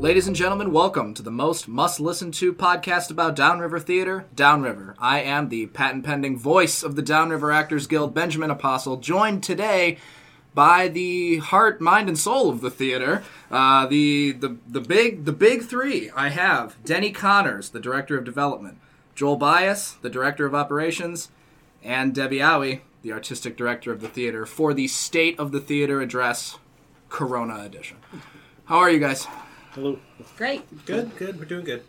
Ladies and gentlemen, welcome to the most must-listen-to podcast about Downriver Theater, Downriver. I am the patent-pending voice of the Downriver Actors Guild, Benjamin Apostle, joined today by the heart, mind, and soul of the theater, the big three. I have Denny Connors, the Director of Development, Joel Bias, the Director of Operations, and Debbie Aui, the Artistic Director of the theater, for the State of the Theater Address Corona Edition. How are you guys? Hello. Great. Good. We're doing good.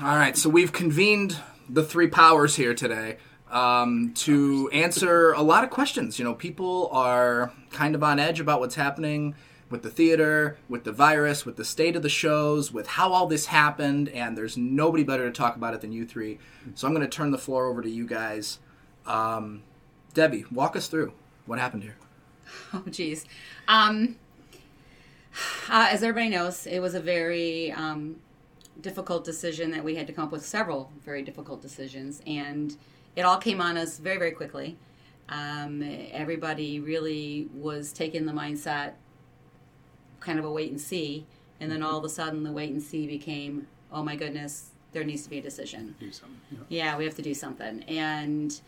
All right, so we've convened the three powers here today to answer a lot of questions. You know, people are kind of on edge about what's happening with the theater, with the virus, with the state of the shows, with how all this happened, and there's nobody better to talk about it than you three. So I'm going to turn the floor over to you guys. Debbie, walk us through what happened here. Oh, geez. As everybody knows, it was a very difficult decision that we had to come up with, several very difficult decisions, and it all came on us very, very quickly. Everybody really was taking the mindset, kind of a wait and see, and then all of a sudden the wait and see became, oh my goodness, there needs to be a decision. Do something. Yeah, we have to do something. And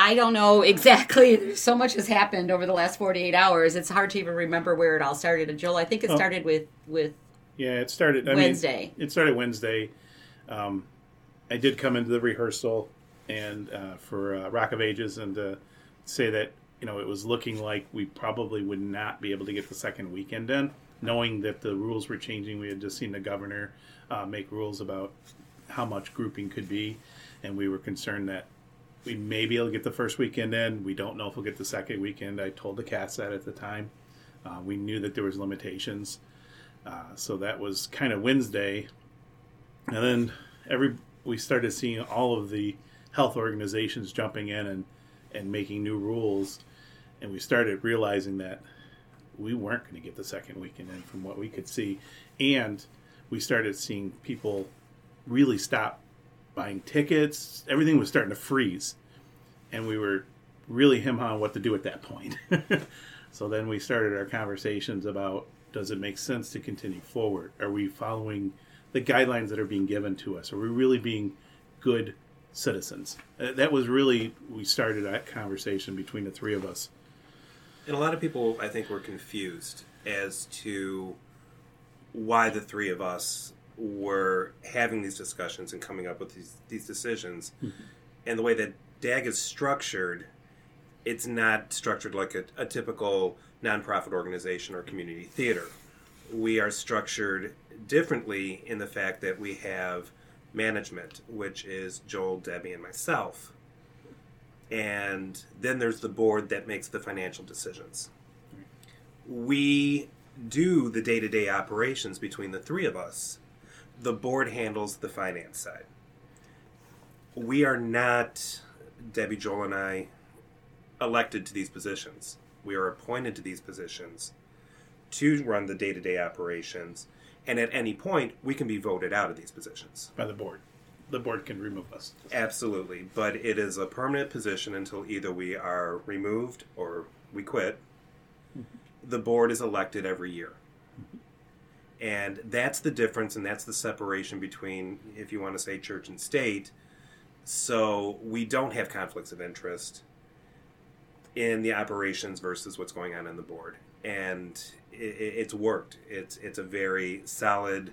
I don't know exactly. So much has happened over the last 48 hours. It's hard to even remember where it all started. And Joel, I think it started Wednesday. It started Wednesday. I did come into the rehearsal and for Rock of Ages and say that, you know, it was looking like we probably would not be able to get the second weekend in, knowing that the rules were changing. We had just seen the governor make rules about how much grouping could be, and we were concerned that we may be able to get the first weekend in. We don't know if we'll get the second weekend. I told the cast that at the time. We knew that there was limitations. So that was kind of Wednesday. And then we started seeing all of the health organizations jumping in and making new rules. And we started realizing that we weren't going to get the second weekend in from what we could see. And we started seeing people really stop buying tickets. Everything was starting to freeze. And we were really hemming what to do at that point. So then we started our conversations about, does it make sense to continue forward? Are we following the guidelines that are being given to us? Are we really being good citizens? That was really, we started that conversation between the three of us. And a lot of people, I think, were confused as to why the three of us were having these discussions and coming up with these decisions. Mm-hmm. And the way that DAG is structured, it's not structured like a typical nonprofit organization or community theater. We are structured differently in the fact that we have management, which is Joel, Debbie, and myself. And then there's the board that makes the financial decisions. We do the day-to-day operations between the three of us. The board handles the finance side. We are not, Debbie, Joel, and I, elected to these positions. We are appointed to these positions to run the day-to-day operations, and at any point, we can be voted out of these positions. By the board. The board can remove us. Absolutely, but it is a permanent position until either we are removed or we quit. The board is elected every year. And that's the difference, and that's the separation between, if you want to say, church and state. So we don't have conflicts of interest in the operations versus what's going on the board. And it's worked. It's a very solid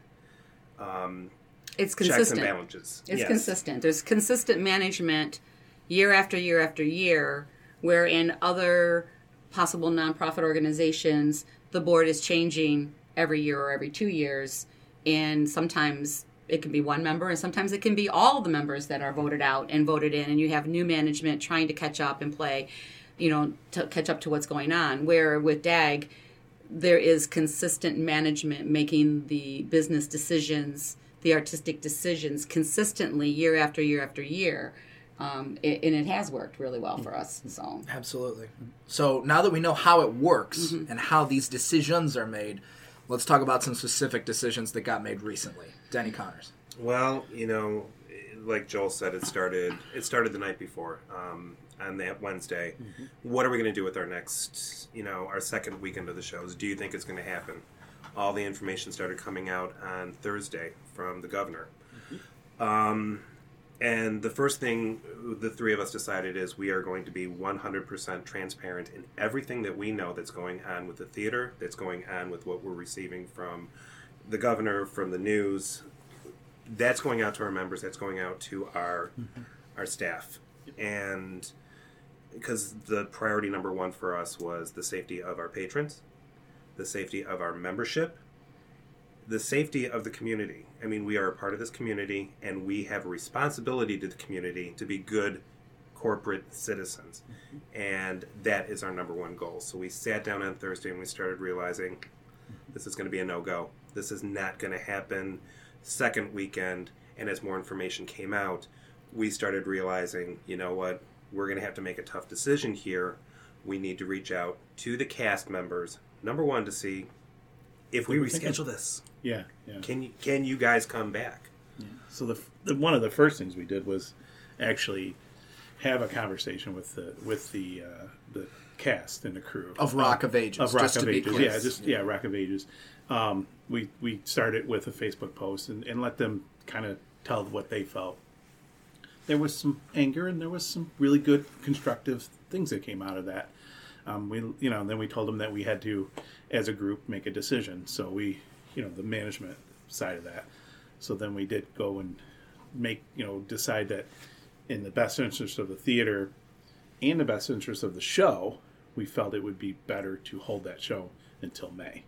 it's consistent. Checks and balances. It's consistent. There's consistent management year after year after year, where in other possible nonprofit organizations, the board is changing every year or every 2 years, and sometimes it can be one member, and sometimes it can be all the members that are voted out and voted in, and you have new management trying to catch up and play, you know, to catch up to what's going on. Where with DAG, there is consistent management making the business decisions, the artistic decisions consistently year after year after year. And it has worked really well for us. So absolutely. So now that we know how it works and how these decisions are made, let's talk about some specific decisions that got made recently. Denny Connors. Well, you know, like Joel said, it started the night before, on that Wednesday. Mm-hmm. What are we going to do with our next, you know, our second weekend of the shows? Do you think it's going to happen? all the information started coming out on Thursday from the governor. Mm-hmm. And the first thing the three of us decided is we are going to be 100% transparent in everything that we know that's going on with the theater, that's going on with what we're receiving from the governor, from the news. That's going out to our members. That's going out to our our staff. And because the priority number one for us was the safety of our patrons, the safety of our membership, the safety of the community. I mean, we are a part of this community, and we have a responsibility to the community to be good corporate citizens. Mm-hmm. And that is our number one goal. So we sat down on Thursday, and we started realizing this is going to be a no-go. This is not going to happen. Second weekend, and as more information came out, we started realizing, you know what, we're going to have to make a tough decision here. We need to reach out to the cast members, number one, to see if we reschedule this. Yeah, yeah. Can you guys come back? Yeah. So the one of the first things we did was actually have a conversation with the cast and the crew of Rock of Ages. Rock of Ages. We started with a Facebook post and let them kind of tell what they felt. There was some anger and there was some really good constructive things that came out of that. Then we told them that we had to, as a group, make a decision. So we, the management side of that. So then we did go and decide that in the best interest of the theater and the best interest of the show, we felt it would be better to hold that show until May.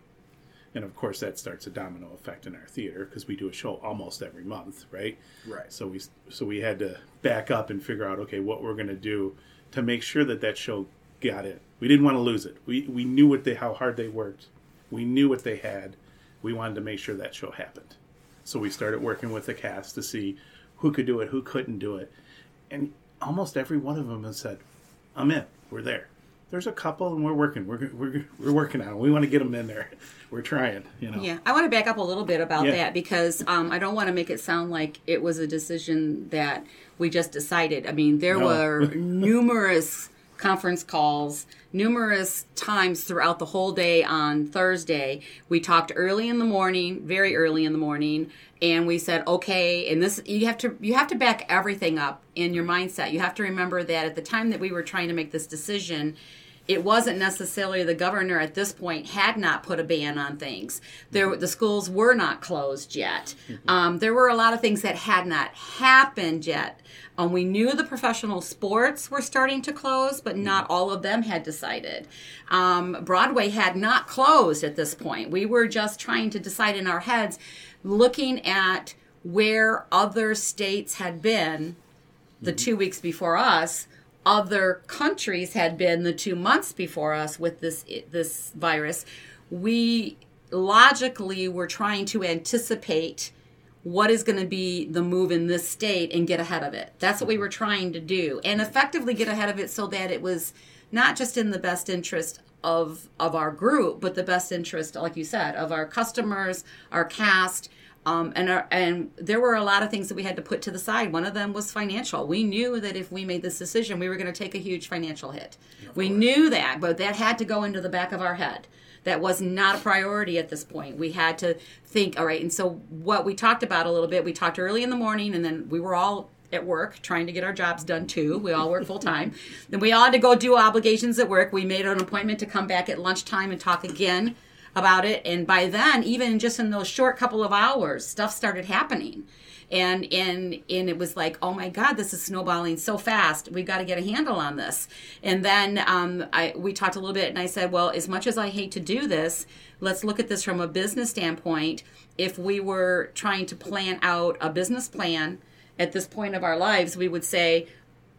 And, of course, that starts a domino effect in our theater because we do a show almost every month, right? Right. So we had to back up and figure out, okay, what we're going to do to make sure that show got in. We didn't want to lose it. We knew how hard they worked. We knew what they had. We wanted to make sure that show happened. So we started working with the cast to see who could do it, who couldn't do it. And almost every one of them has said, I'm in. We're there. There's a couple, and we're working. We're working on it. We want to get them in there. We're trying, Yeah, I want to back up a little bit about that because I don't want to make it sound like it was a decision that we just decided. I mean, there were numerous conference calls, numerous times throughout the whole day on Thursday. We talked early in the morning, very early in the morning, and we said, okay, and this you have to back everything up in your mindset. You have to remember that at the time that we were trying to make this decision, it wasn't necessarily the governor at this point had not put a ban on things. The schools were not closed yet. Mm-hmm. There were a lot of things that had not happened yet. We knew the professional sports were starting to close, but not all of them had decided. Broadway had not closed at this point. We were just trying to decide in our heads, looking at where other states had been the 2 weeks before us, other countries had been the 2 months before us with this virus. We logically were trying to anticipate what is going to be the move in this state and get ahead of it. That's what we were trying to do, and effectively get ahead of it so that it was not just in the best interest of our group, but the best interest, like you said, of our customers, our cast, and there were a lot of things that we had to put to the side. One of them was financial. We knew that if we made this decision, we were going to take a huge financial hit. We knew that, but that had to go into the back of our head. That was not a priority at this point. We had to think, all right, and so what we talked about a little bit, we talked early in the morning, and then we were all at work trying to get our jobs done too. We all work full time. Then we all had to go do obligations at work. We made an appointment to come back at lunchtime and talk again about it. And by then, even just in those short couple of hours, stuff started happening. And it was like, oh my God, this is snowballing so fast. We've got to get a handle on this. And then we talked a little bit, and I said, well, as much as I hate to do this, let's look at this from a business standpoint. If we were trying to plan out a business plan at this point of our lives, we would say,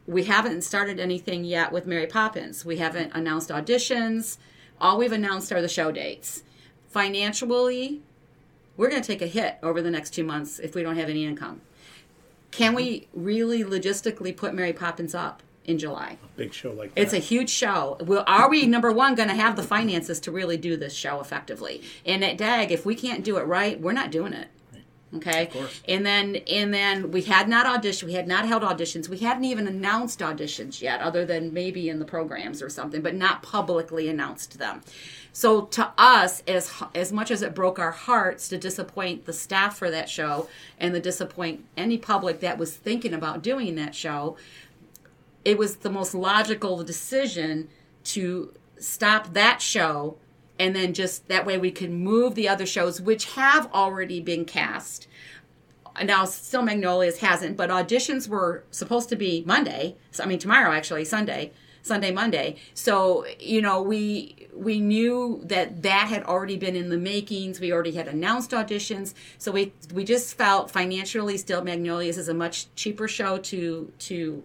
we haven't started anything yet with Mary Poppins. We haven't announced auditions. All we've announced are the show dates. Financially, we're going to take a hit over the next 2 months if we don't have any income. Can we really logistically put Mary Poppins up in July? A big show like that. It's a huge show. Well, are we, number one, going to have the finances to really do this show effectively? And at DAG, if we can't do it right, we're not doing it. Right. Okay. Of course. And then we had not auditioned. We had not held auditions. We hadn't even announced auditions yet, other than maybe in the programs or something, but not publicly announced them. So to us, as much as it broke our hearts to disappoint the staff for that show and to disappoint any public that was thinking about doing that show, it was the most logical decision to stop that show. And then just that way we can move the other shows, which have already been cast. Now, Steel Magnolias hasn't, but auditions were supposed to be Monday. So, I mean, tomorrow, actually, Sunday, Monday. So, you know, we knew that had already been in the makings. We already had announced auditions. So we just felt financially Steel Magnolias is a much cheaper show to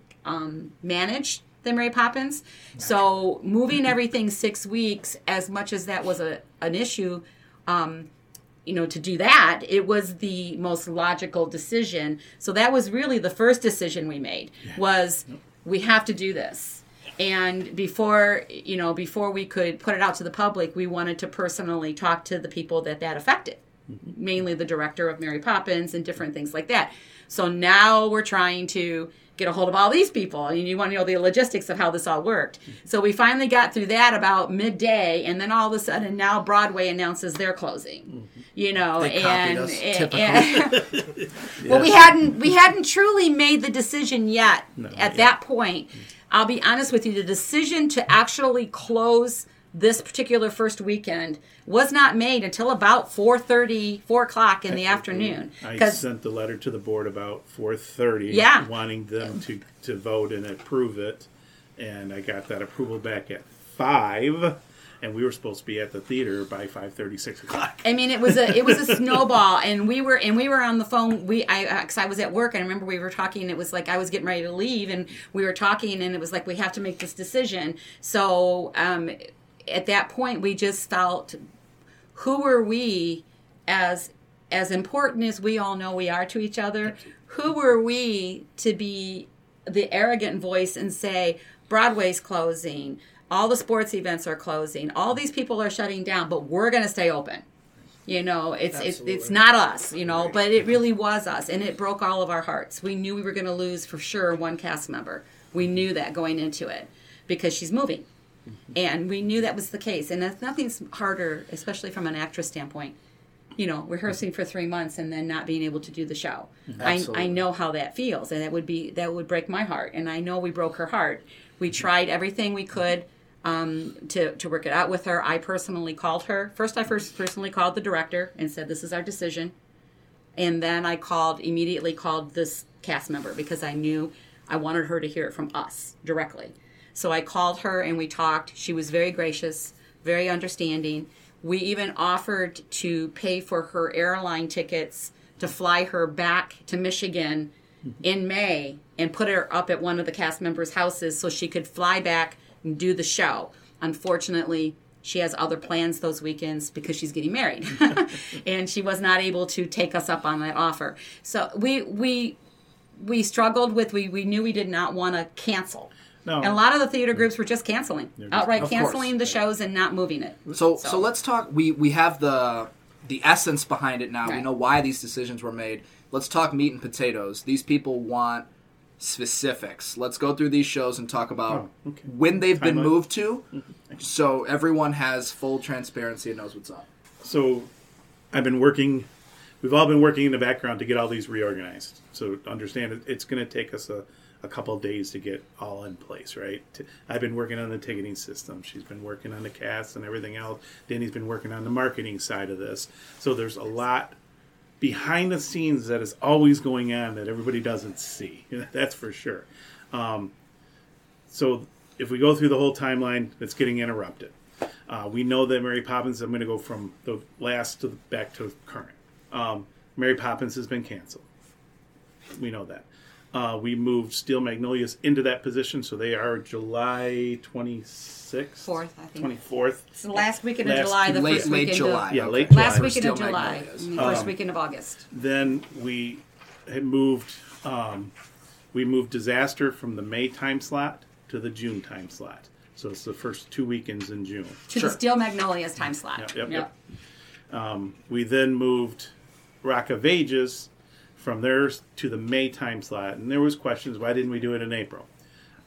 manage than Mary Poppins. So moving everything 6 weeks, as much as that was an issue, to do that, it was the most logical decision. So that was really the first decision we made was we have to do this. And before we could put it out to the public, we wanted to personally talk to the people that affected, mainly the director of Mary Poppins and different things like that. So now we're trying to get a hold of all these people, and you want to know the logistics of how this all worked. So we finally got through that about midday, and then all of a sudden now Broadway announces they're closing. Mm-hmm. They copied us, typical. Yeah. Well, we hadn't truly made the decision yet at that point. I'll be honest with you, the decision to actually close this particular first weekend was not made until about 4:30, 4 o'clock in the afternoon. I sent the letter to the board about 4:30, wanting them to vote and approve it. And I got that approval back at 5, and we were supposed to be at the theater by 5:30, 6 o'clock. I mean, it was a snowball, and we were on the phone. Because I was at work, and I remember we were talking. And it was like I was getting ready to leave, and we were talking, and it was like we have to make this decision. So. At that point, we just felt, who were we, as important as we all know we are to each other, who were we to be the arrogant voice and say, Broadway's closing, all the sports events are closing, all these people are shutting down, but we're going to stay open. It's not us, but it really was us, and it broke all of our hearts. We knew we were going to lose for sure one cast member. We knew that going into it because she's moving. And we knew that was the case. And nothing's harder, especially from an actress standpoint, rehearsing for 3 months and then not being able to do the show. I know how that feels, and that would break my heart. And I know we broke her heart. We tried everything we could to work it out with her. I personally called her. First, I personally called the director and said, this is our decision. And then I immediately called this cast member because I knew I wanted her to hear it from us directly. So I called her and we talked. She was very gracious, very understanding. We even offered to pay for her airline tickets to fly her back to Michigan in May and put her up at one of the cast members' houses so she could fly back and do the show. Unfortunately, she has other plans those weekends because she's getting married. And she was not able to take us up on that offer. So we struggled with, we knew we did not want to cancel. No. And a lot of the theater groups were just canceling, the shows and not moving it. So let's talk. We have the essence behind it now. Right. We know why these decisions were made. Let's talk meat and potatoes. These people want specifics. Let's go through these shows and talk about when they've been moved to, so everyone has full transparency and knows what's up. So I've been working. We've all been working in the background to get all these reorganized. So understand it's going to take us a couple of days to get all in place, right? I've been working on the ticketing system. She's been working on the cast and everything else. Danny's been working on the marketing side of this. So there's a lot behind the scenes that is always going on that everybody doesn't see. That's for sure. So if we go through the whole timeline, it's getting interrupted. We know that Mary Poppins, I'm going to go from the last to back to current. Mary Poppins has been canceled. We know that. We moved Steel Magnolias into that position, so they are July 26th? 4th, I think. 24th. It's the last weekend of July, the first weekend of July. Yeah, late July. Last weekend of July, the first weekend of August. Then we had moved Disaster from the May time slot to the June time slot. So it's the first 2 weekends in June. To the Steel Magnolias time slot. Yep. We then moved Rock of Ages from there to the May time slot. And there was questions, why didn't we do it in April?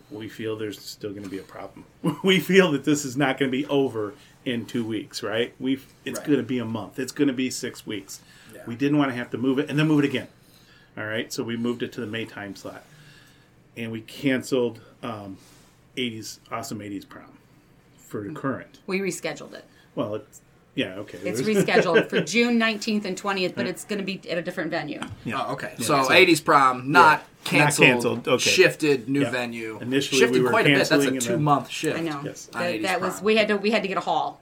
We feel there's still going to be a problem. We feel that this is not going to be over in 2 weeks, right? It's going to be a month. It's going to be 6 weeks. Yeah. We didn't want to have to move it and then move it again. All right, so we moved it to the May time slot. And we canceled 80s, awesome 80s prom for the current. We rescheduled it. Well, it's rescheduled for June 19th and 20th, but it's going to be at a different venue. Yeah. Oh, okay. Yeah, so 80s prom, not canceled. Okay. Shifted, new venue. Initially, shifted we were quite a bit. That's a 2-month shift. I know. Yes. That was we had to get a hall.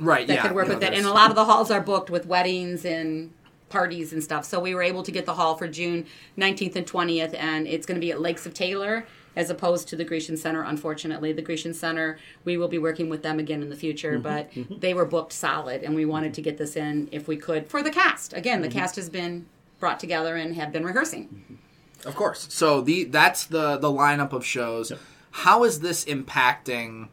Right. That could work with that, and a lot of the halls are booked with weddings and parties and stuff. So we were able to get the hall for June 19th and 20th, and it's going to be at Lakes of Taylor, as opposed to the Grecian Center, unfortunately. The Grecian Center, we will be working with them again in the future, but they were booked solid, and we wanted to get this in if we could for the cast. Again, the cast has been brought together and have been rehearsing. Of course. So that's the lineup of shows. Yep. How is this impacting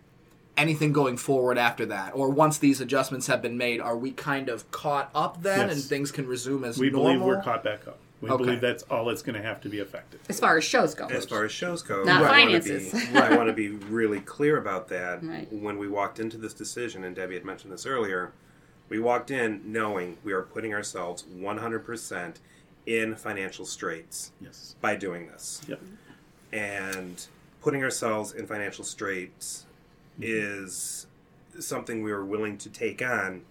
anything going forward after that? Or once these adjustments have been made, are we kind of caught up then and things can resume as normal? We believe we're caught back up. We believe that's all that's going to have to be affected. As far as shows go. Not finances. I want to be really clear about that. Right. When we walked into this decision, and Debbie had mentioned this earlier, we walked in knowing we are putting ourselves 100% in financial straits by doing this. Yep. And putting ourselves in financial straits is something we were willing to take on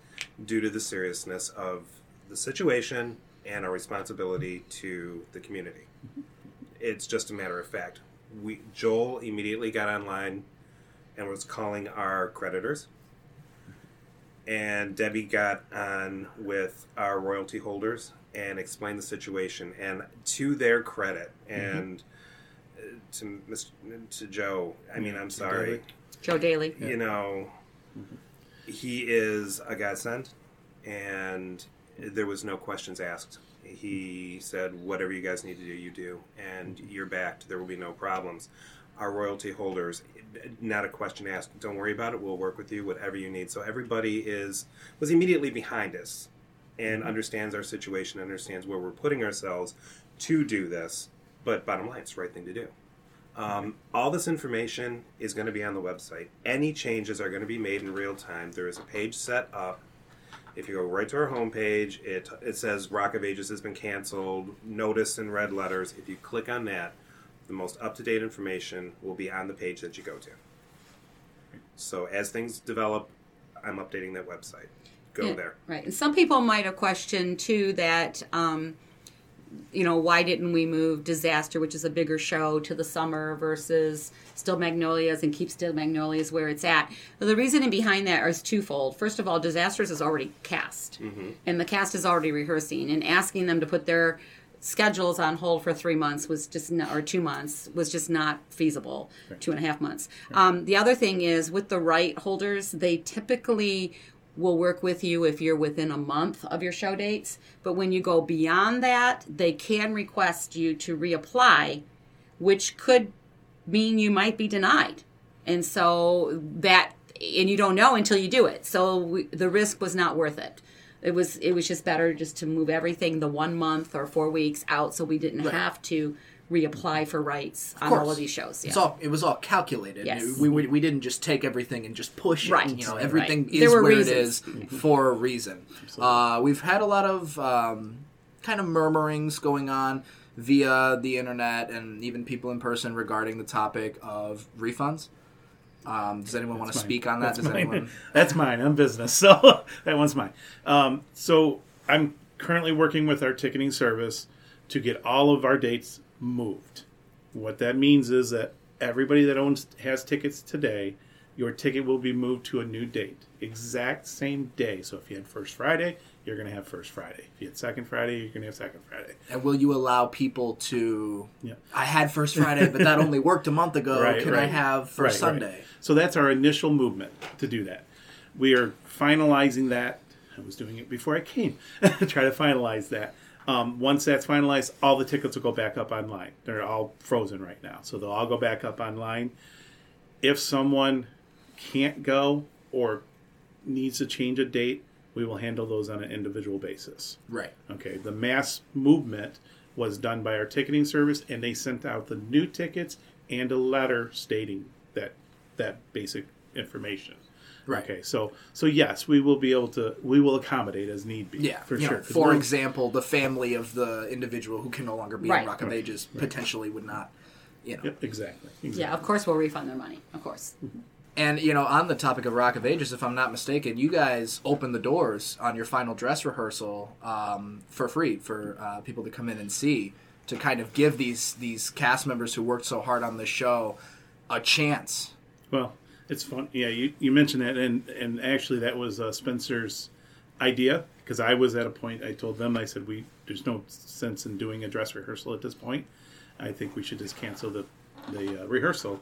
due to the seriousness of the situation and our responsibility to the community. It's just a matter of fact. Joel immediately got online and was calling our creditors. And Debbie got on with our royalty holders and explained the situation. And to their credit, and to Joe, I'm sorry. Joe Daly. You know, he is a godsend, and there was no questions asked. He said, whatever you guys need to do, you do, and you're backed. There will be no problems. Our royalty holders, not a question asked. Don't worry about it. We'll work with you, whatever you need. So everybody was immediately behind us and understands our situation, understands where we're putting ourselves to do this. But bottom line, it's the right thing to do. All this information is going to be on the website. Any changes are going to be made in real time. There is a page set up. If you go right to our homepage, it says Rock of Ages has been canceled, notice in red letters. If you click on that, the most up-to-date information will be on the page that you go to. So as things develop, I'm updating that website. Go there. Right. And some people might have questioned, too, that, why didn't we move Disaster, which is a bigger show, to the summer versus Steel Magnolias and keep Steel Magnolias where it's at? Well, the reasoning behind that is twofold. First of all, Disasters is already cast, and the cast is already rehearsing, and asking them to put their schedules on hold for 3 months was just not, or 2 months was just not feasible. Right. 2.5 months. Right. The other thing is with the right holders, they typically will work with you if you're within a month of your show dates. But when you go beyond that, they can request you to reapply, which could mean you might be denied. And so you don't know until you do it. So the risk was not worth it. It was just better just to move everything the 1 month or 4 weeks out so we didn't have to reapply for rights on all of these shows. Yeah. It was all calculated. Yes. We didn't just take everything and just push it. Right. You know, everything is where it is for a reason. We've had a lot of kind of murmurings going on via the internet and even people in person regarding the topic of refunds. Does anyone want to speak on that? That's mine. I'm business. So that one's mine. So I'm currently working with our ticketing service to get all of our dates moved. What that means is that everybody that has tickets today, your ticket will be moved to a new date, exact same day. So if you had First Friday, you're going to have First Friday. If you had Second Friday, you're going to have Second Friday. And will you allow people to, I had First Friday, but that only worked a month ago. Can I have First Sunday? Right. So that's our initial movement to do that. We are finalizing that. I was doing it before I came to try to finalize that. Once that's finalized, all the tickets will go back up online. They're all frozen right now, so they'll all go back up online. If someone can't go or needs to change a date, we will handle those on an individual basis. Right. Okay, the mass movement was done by our ticketing service, and they sent out the new tickets and a letter stating that basic information. Right. Okay, so yes, we will be able to, we will accommodate as need be. Yeah, for sure. For example, the family of the individual who can no longer be in Rock of Ages potentially would not, you know. Yep, exactly. Yeah, of course we'll refund their money, of course. And, you know, on the topic of Rock of Ages, if I'm not mistaken, you guys opened the doors on your final dress rehearsal for free for people to come in and see, to kind of give these cast members who worked so hard on this show a chance. Well, it's fun. Yeah, you mentioned that, and actually that was Spencer's idea, because I was at a point, I told them, I said, there's no sense in doing a dress rehearsal at this point. I think we should just cancel the rehearsal.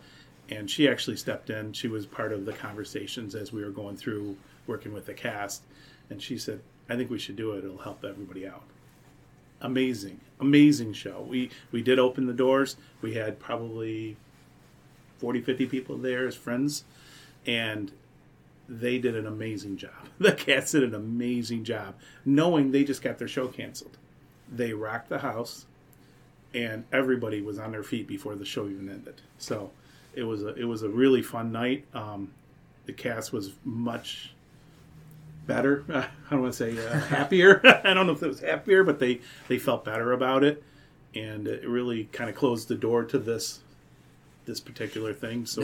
And she actually stepped in. She was part of the conversations as we were going through working with the cast. And she said, I think we should do it. It'll help everybody out. Amazing. Amazing show. We did open the doors. We had probably 40, 50 people there as friends. And they did an amazing job. The cast did an amazing job, knowing they just got their show canceled. They rocked the house. And everybody was on their feet before the show even ended. So... It was a really fun night. The cast was much better. I don't want to say happier. I don't know if it was happier, but they felt better about it. And it really kind of closed the door to this particular thing. So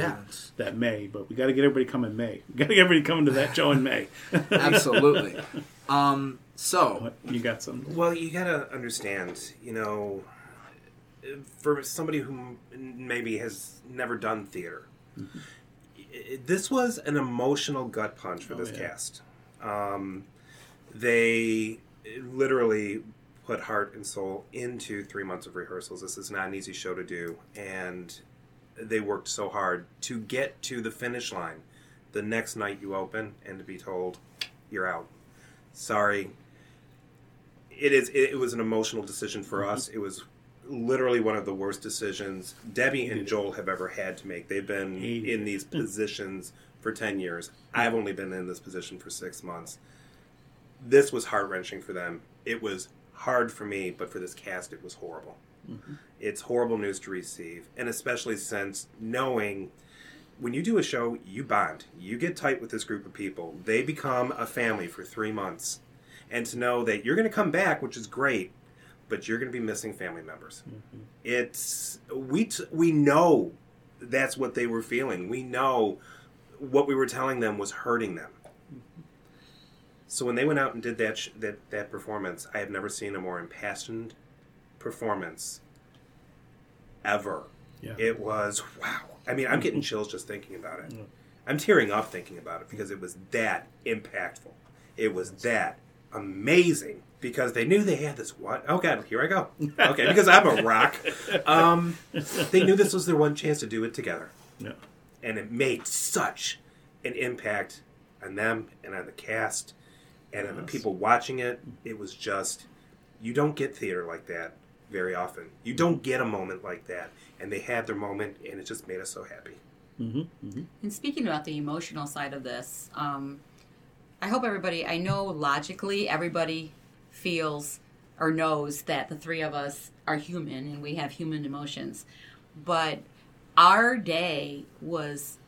that May. But we got to get everybody coming May. We got to get everybody coming to that show in May. Absolutely. So. You got something. Well, you got to understand, you know... For somebody who maybe has never done theater, mm-hmm. This was an emotional gut punch for this cast. They literally put heart and soul into 3 months of rehearsals. This is not an easy show to do, and they worked so hard to get to the finish line. The next night you open, and to be told, you're out. Sorry. It was an emotional decision for mm-hmm. us. It was... literally one of the worst decisions Debbie and Joel have ever had to make. They've been in these positions for 10 years. I've only been in this position for 6 months. This was heart-wrenching for them. It was hard for me, but for this cast, it was horrible. Mm-hmm. It's horrible news to receive, and especially since knowing when you do a show, you bond. You get tight with this group of people. They become a family for 3 months. And to know that you're going to come back, which is great, but you're going to be missing family members. Mm-hmm. We know that's what they were feeling. We know what we were telling them was hurting them. Mm-hmm. So when they went out and did that performance, I have never seen a more impassioned performance ever. Yeah. It was, wow. I mean, I'm getting chills just thinking about it. Yeah. I'm tearing up thinking about it because it was that impactful. It was that amazing. Because they knew they had this one. Oh, God, here I go. Okay, because I'm a rock. They knew this was their one chance to do it together. Yeah. And it made such an impact on them and on the cast and on the people watching it. It was just, you don't get theater like that very often. You don't get a moment like that. And they had their moment, and it just made us so happy. Mm-hmm. Mm-hmm. And speaking about the emotional side of this, I hope everybody, I know logically everybody... feels or knows that the three of us are human and we have human emotions. But our day was,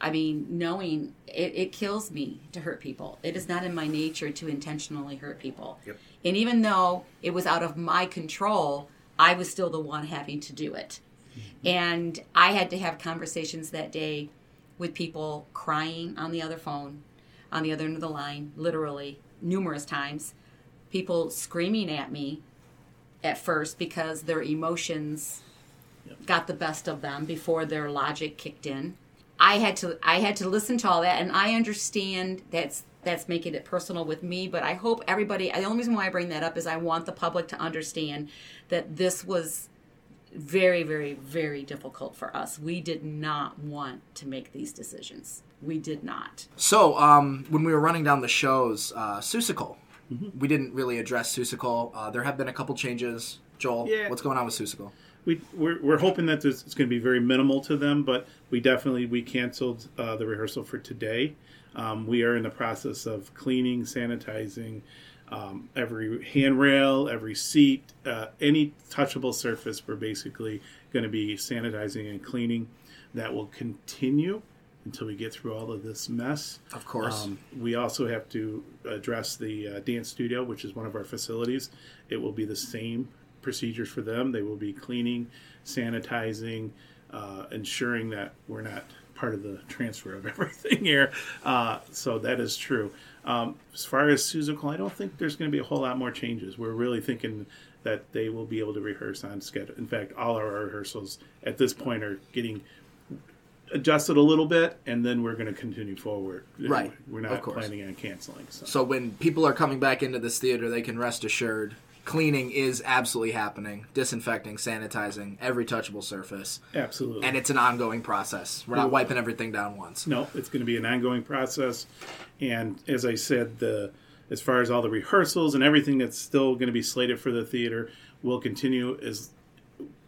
I mean, knowing it kills me to hurt people. It is not in my nature to intentionally hurt people. Yep. And even though it was out of my control, I was still the one having to do it. Mm-hmm. And I had to have conversations that day with people crying on the other phone, on the other end of the line, literally numerous times. People screaming at me at first because their emotions got the best of them before their logic kicked in. I had to listen to all that, and I understand that's making it personal with me, but I hope everybody, the only reason why I bring that up is I want the public to understand that this was very, very, very difficult for us. We did not want to make these decisions. We did not. So when we were running down the shows, Seussical. Mm-hmm. We didn't really address Seussical. There have been a couple changes. Joel, what's going on with Seussical? we're hoping that it's going to be very minimal to them, but we canceled the rehearsal for today. We are in the process of cleaning, sanitizing every handrail, every seat, any touchable surface. We're basically going to be sanitizing and cleaning. That will continue until we get through all of this mess. Of course. We also have to address the dance studio, which is one of our facilities. It will be the same procedures for them. They will be cleaning, sanitizing, ensuring that we're not part of the transfer of everything here. So that is true. As far as Seussical, I don't think there's going to be a whole lot more changes. We're really thinking that they will be able to rehearse on schedule. In fact, all our rehearsals at this point are getting adjusted a little bit, and then we're going to continue forward. Right. We're not planning on canceling. So when people are coming back into this theater, they can rest assured cleaning is absolutely happening. Disinfecting, sanitizing, every touchable surface. Absolutely. And it's an ongoing process. We're not wiping everything down once. No, it's going to be an ongoing process. And as I said, as far as all the rehearsals and everything that's still going to be slated for the theater will continue,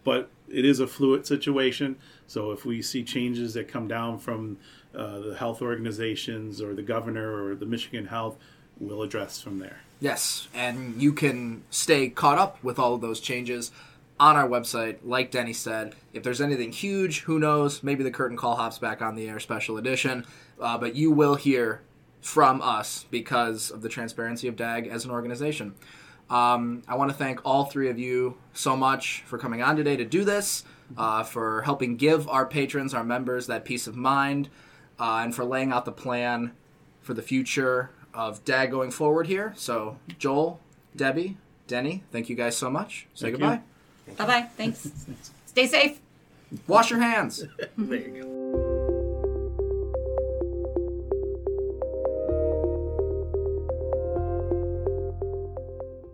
but it is a fluid situation. So if we see changes that come down from the health organizations or the governor or the Michigan Health, we'll address from there. Yes, and you can stay caught up with all of those changes on our website. Like Denny said, if there's anything huge, who knows? Maybe the curtain call hops back on the air special edition, but you will hear from us because of the transparency of DAG as an organization. I want to thank all three of you so much for coming on today to do this, for helping give our patrons, our members, that peace of mind, and for laying out the plan for the future of DAG going forward here. So, Joel, Debbie, Denny, thank you guys so much. Say goodbye. Bye-bye. Thanks. Stay safe. Wash your hands. There you go.